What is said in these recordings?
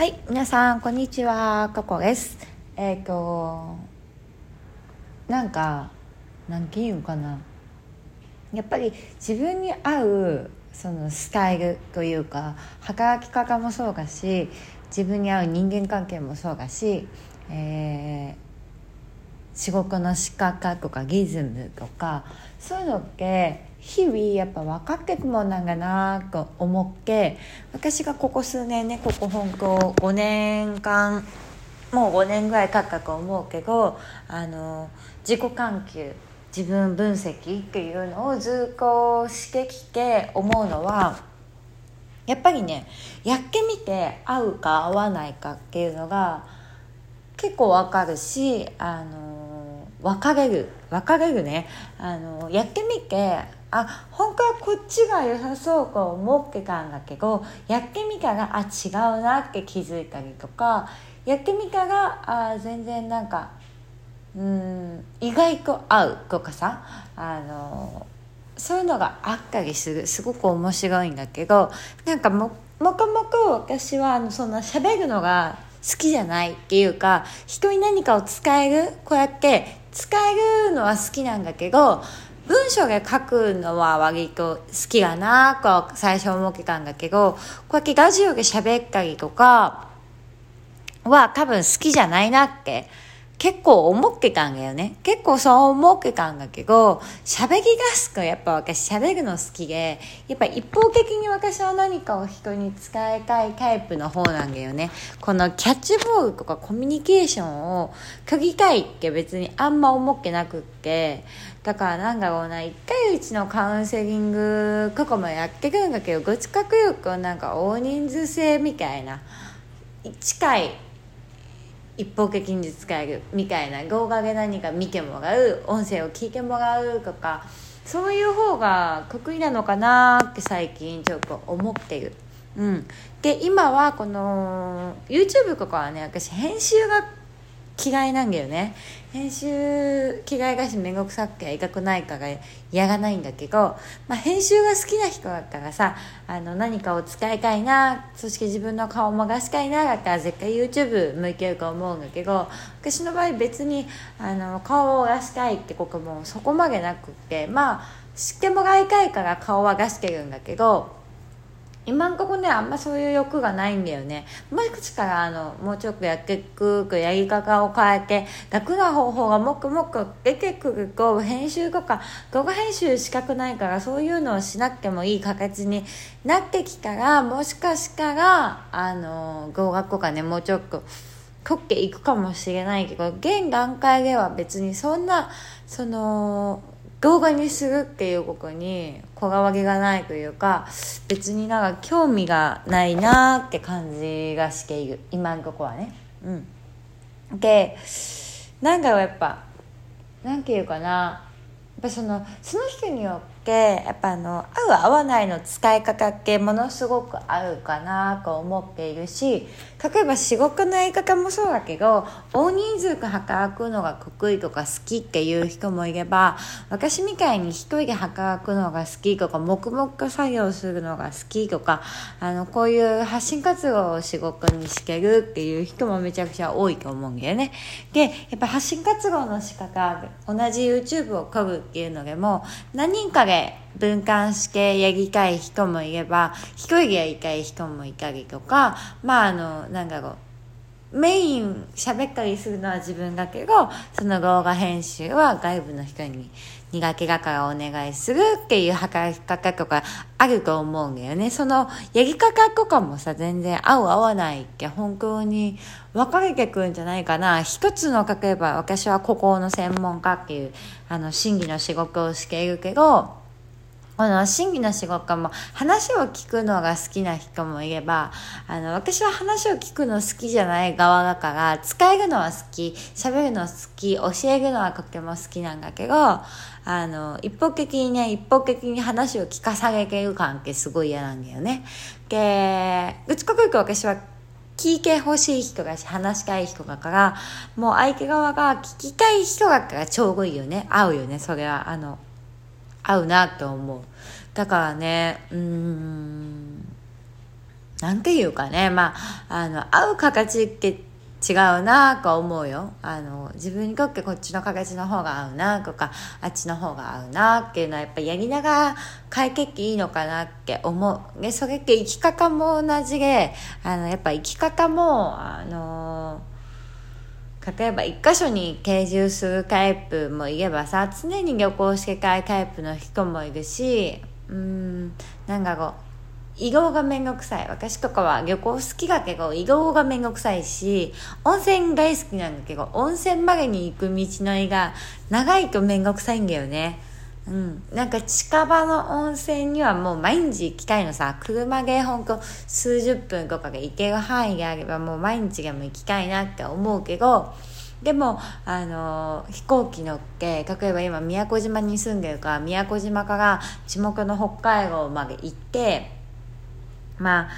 はい、皆さんこんにちは、ココです。なんていうのかな、やっぱり自分に合うそのスタイルというか働き方もそうだし、自分に合う人間関係もそうだし、仕事の仕方とかリズムとかそういうのって日々やっぱ分かっていくもんなんだなと思って、私がここ数年ね、ここ本当5年間、もう5年ぐらい経ったと思うけど、自己探求、自分分析っていうのをずっとしてきて思うのは、やっぱりね、やってみて合うか合わないかっていうのが結構分かるし、分かれるね。やってみて、あ、本当はこっちが良さそうと思ってたんだけど、やってみたら、あ、違うなって気づいたりとか、やってみたら、あ、全然意外と合うとかさ、そういうのがあったりする。すごく面白いんだけど、もともと私はそんな喋るのが好きじゃないっていうか、人に何かを使える、こうやって使えるのは好きなんだけど、文章で書くのは割と好きだなと最初思ってたんだけど、こうやってラジオで喋ったりとかは多分好きじゃないなって結構思ってたんだよね。結構そう思ってたんだけど、喋り出すとやっぱ私喋るの好きで、やっぱ一方的に私は何かを人に伝えたいタイプの方なんだよね。このキャッチボールとかコミュニケーションを取りたいって別にあんま思ってなくって、だから1対1のカウンセリングとかもやってるんだけど、ご近くよく大人数制みたいな、近い一方的に使えるみたいな、動画で何か見てもらう、音声を聞いてもらうとか、そういう方が得意なのかなって最近ちょっと思ってる。で、今はこの YouTube とかはね、私編集が嫌いなんだよね。編集嫌いだし、めんどくさくて痛くないからやらないんだけど、編集が好きな人だったらさ、何かを使いたいな、そして自分の顔も出したいなだったら絶対 YouTube 向いてると思うんだけど、私の場合別に顔を出したいってこともそこまでなくって、知ってもらいたいから顔は出してるんだけど、今んとこね、あんまそういう欲がないんだよね。もしかしたらもうちょっとやってくくやり方を変えて楽な方法がもくもく出てくると、編集とか動画編集したくないから、そういうのをしなくてもいい形になってきたら、もしかしたら動画とかね、もうちょっと撮っていくかもしれないけど、現段階では別にそんな動画にするっていうことにこだわりがないというか、別に興味がないなって感じがしている、今のとこはね。で、その人によってやっぱ合う合わないの使い方ってものすごく合うかなと思っているし、例えば仕事のやり方もそうだけど、大人数で働くのが得意とか好きっていう人もいれば、私みたいに一人で働くのが好きとか、黙々と作業するのが好きとか、こういう発信活動を仕事にしてるっていう人もめちゃくちゃ多いと思うんだよね。で、やっぱ発信活動の仕方、同じ YouTube を撮るっていうのでも何人かで分担してやりたい人もいれば、一人でやりたい人もいたりとか、メイン喋ったりするのは自分だけど、その動画編集は外部の人に苦手だからお願いするっていう働き方とかあると思うんだよね。そのやり方とかもさ、全然合う合わないって本当に分かれてくるんじゃないかな。一つの、例えば私は孤高の専門家っていう審議の仕事をしているけど、この審議の仕事も話を聞くのが好きな人もいれば、私は話を聞くの好きじゃない側だから、使えるのは好き、喋るの好き、教えるのはとても好きなんだけど、一方的に話を聞かされてる感ってすごい嫌なんだよね。で、うちこくよく私は聞いてほしい人だし、話したい人だから、もう相手側が聞きたい人だからちょうどいいよね、合うよね。それは合うなと思う。だからね、なんていうかね、まあ、合う形って違うなと思うよ。自分にとってこっちの形の方が合うなとか、あっちの方が合うなっていうのはやっぱりやりながら変えてっていいのかなって思う。で、それって生き方も同じで、やっぱ生き方も、例えば一箇所に定住するタイプもいればさ、常に旅行してたいタイプの人もいるし、なんかこう移動がめんどくさい。私とかは旅行好きだけど移動がめんどくさいし、温泉大好きなんだけど温泉までに行く道のりが長いとめんどくさいんだよね。なんか近場の温泉にはもう毎日行きたいのさ。車でほんと数十分とかで行ける範囲があればもう毎日でも行きたいなって思うけど、でも飛行機乗って例えば今宮古島に住んでるから宮古島から地元の北海道まで行って、ま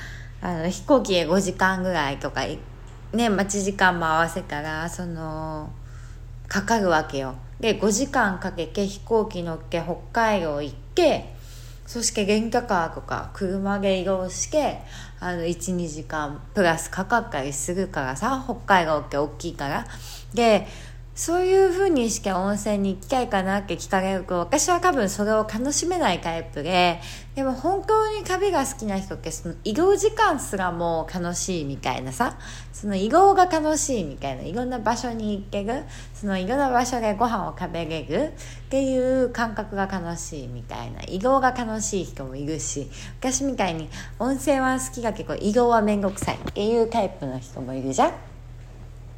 あ、飛行機で5時間ぐらいとか、ね、待ち時間も合わせたらかかるわけよ。で5時間かけて飛行機乗って北海道行って、そしてレンタカーとか車で移動して1,2 時間プラスかかったりするからさ、北海道って大きいから。でそういう風にして温泉に行きたいかなって聞かれると、私は多分それを楽しめないタイプで、でも本当に旅が好きな人ってその移動時間すらも楽しいみたいなさ、その移動が楽しいみたいな、いろんな場所に行ける、そのいろんな場所でご飯を食べれるっていう感覚が楽しいみたいな、移動が楽しい人もいるし、私みたいに温泉は好きだけど移動はめんどくさいっていうタイプの人もいるじゃん。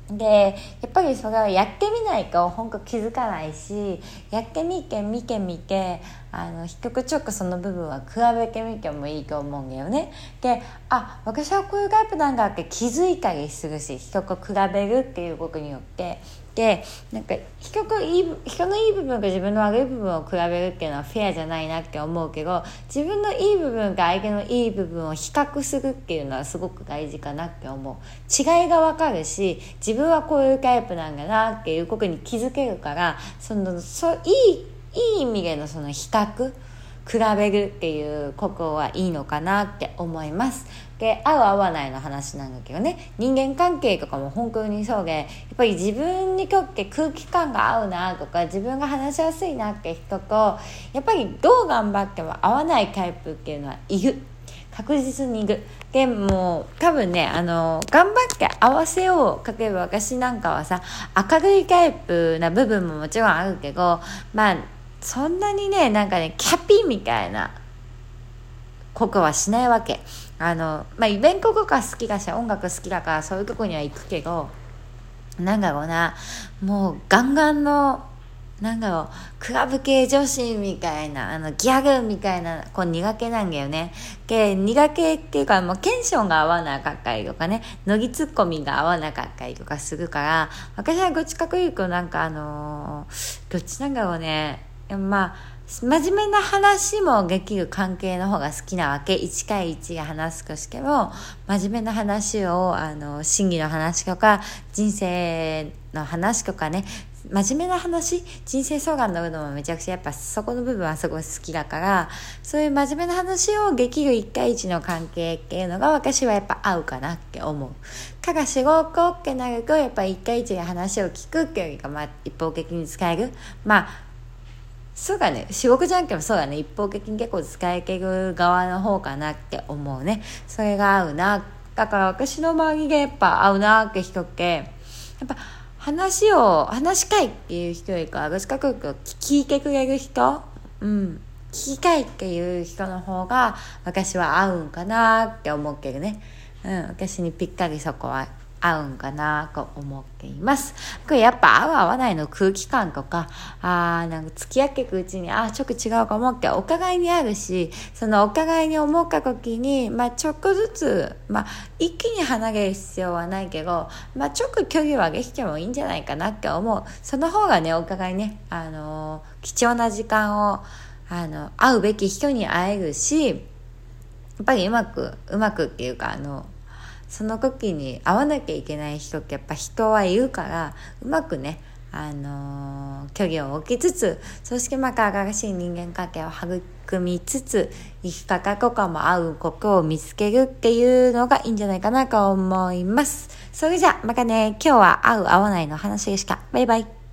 でやっぱりそれはやってみないと本当気づかないし、やってみて見て結局ちょっとその部分は比べてみてもいいと思うんだよね。で、あ、私はこういうタイプなんだって気づいたりするし、人と比べるっていうことによって、でなんか人のいい部分と自分の悪い部分を比べるっていうのはフェアじゃないなって思うけど、自分のいい部分と相手のいい部分を比較するっていうのはすごく大事かなって思う。違いが分かるし、自分はこういうタイプなんだなっていうことに気づけるから、いい意味でのその比較比べるっていうことはいいのかなって思います。で、合う合わないの話なんだけどね、人間関係とかも本当にそうで、やっぱり自分にとって空気感が合うなとか自分が話しやすいなって人とやっぱりどう頑張っても合わないタイプっていうのはいる、確実にいる。でも多分ね、頑張って合わせよう、例えば私なんかはさ明るいタイプな部分ももちろんあるけど、まあそんなにね、なんかね、キャピみたいなことはしないわけ。まあ、イベントとか好きだし、音楽好きだから、そういうとこには行くけど、なんだろうな、もうガンガンの、なんだろう、クラブ系女子みたいな、ギャグみたいな、こう苦手なんだよね。で、苦手っていうか、もうテンションが合わなかったりとかね、のぎツッコミが合わなかったりとかするから、私はご近く行くなんかどっちなんだろうね、まあ、真面目な話もできる関係の方が好きなわけ。1対1で話すとしても真面目な話を心理の話とか人生の話とかね、真面目な話、人生相談ののもめちゃくちゃやっぱそこの部分はすごい好きだから、そういう真面目な話をできる1対1の関係っていうのが私はやっぱ合うかなって思う。ただ仕事ってなるとやっぱ1対1で話を聞くっていうよりか、まあ一方的に使える、まあそうだね、仕事じゃんけんもそうだね、一方的に結構使い切る側の方かなって思うね。それが合うな。だから私の周りでやっぱ合うなって人ってやっぱ話したいっていう人よりかはどっちかというと聞いてくれる人、聞きたいっていう人の方が私は合うんかなって思ってるね。私にぴったりそこは合うんかなと思っています。これやっぱ合う合わないの空気感とか、なんか付き合っていくうちにちょっと違うかもってお互いにあるし、そのお互いに思った時に、まあ、ちょっとずつ、まあ、一気に離れる必要はないけど、まあ、ちょっと距離を上げてもいいんじゃないかなって思う。その方がね、お互いね、貴重な時間を会うべき人に会えるし、やっぱりうまくっていうかその時に会わなきゃいけない人ってやっぱ人はいるから、うまくね、虚偽を置きつつ、そしてまた新しい人間関係を育みつつ、生き方とかも合うことを見つけるっていうのがいいんじゃないかなと思います。それじゃまたね。今日は合う合わないの話でした。バイバイ。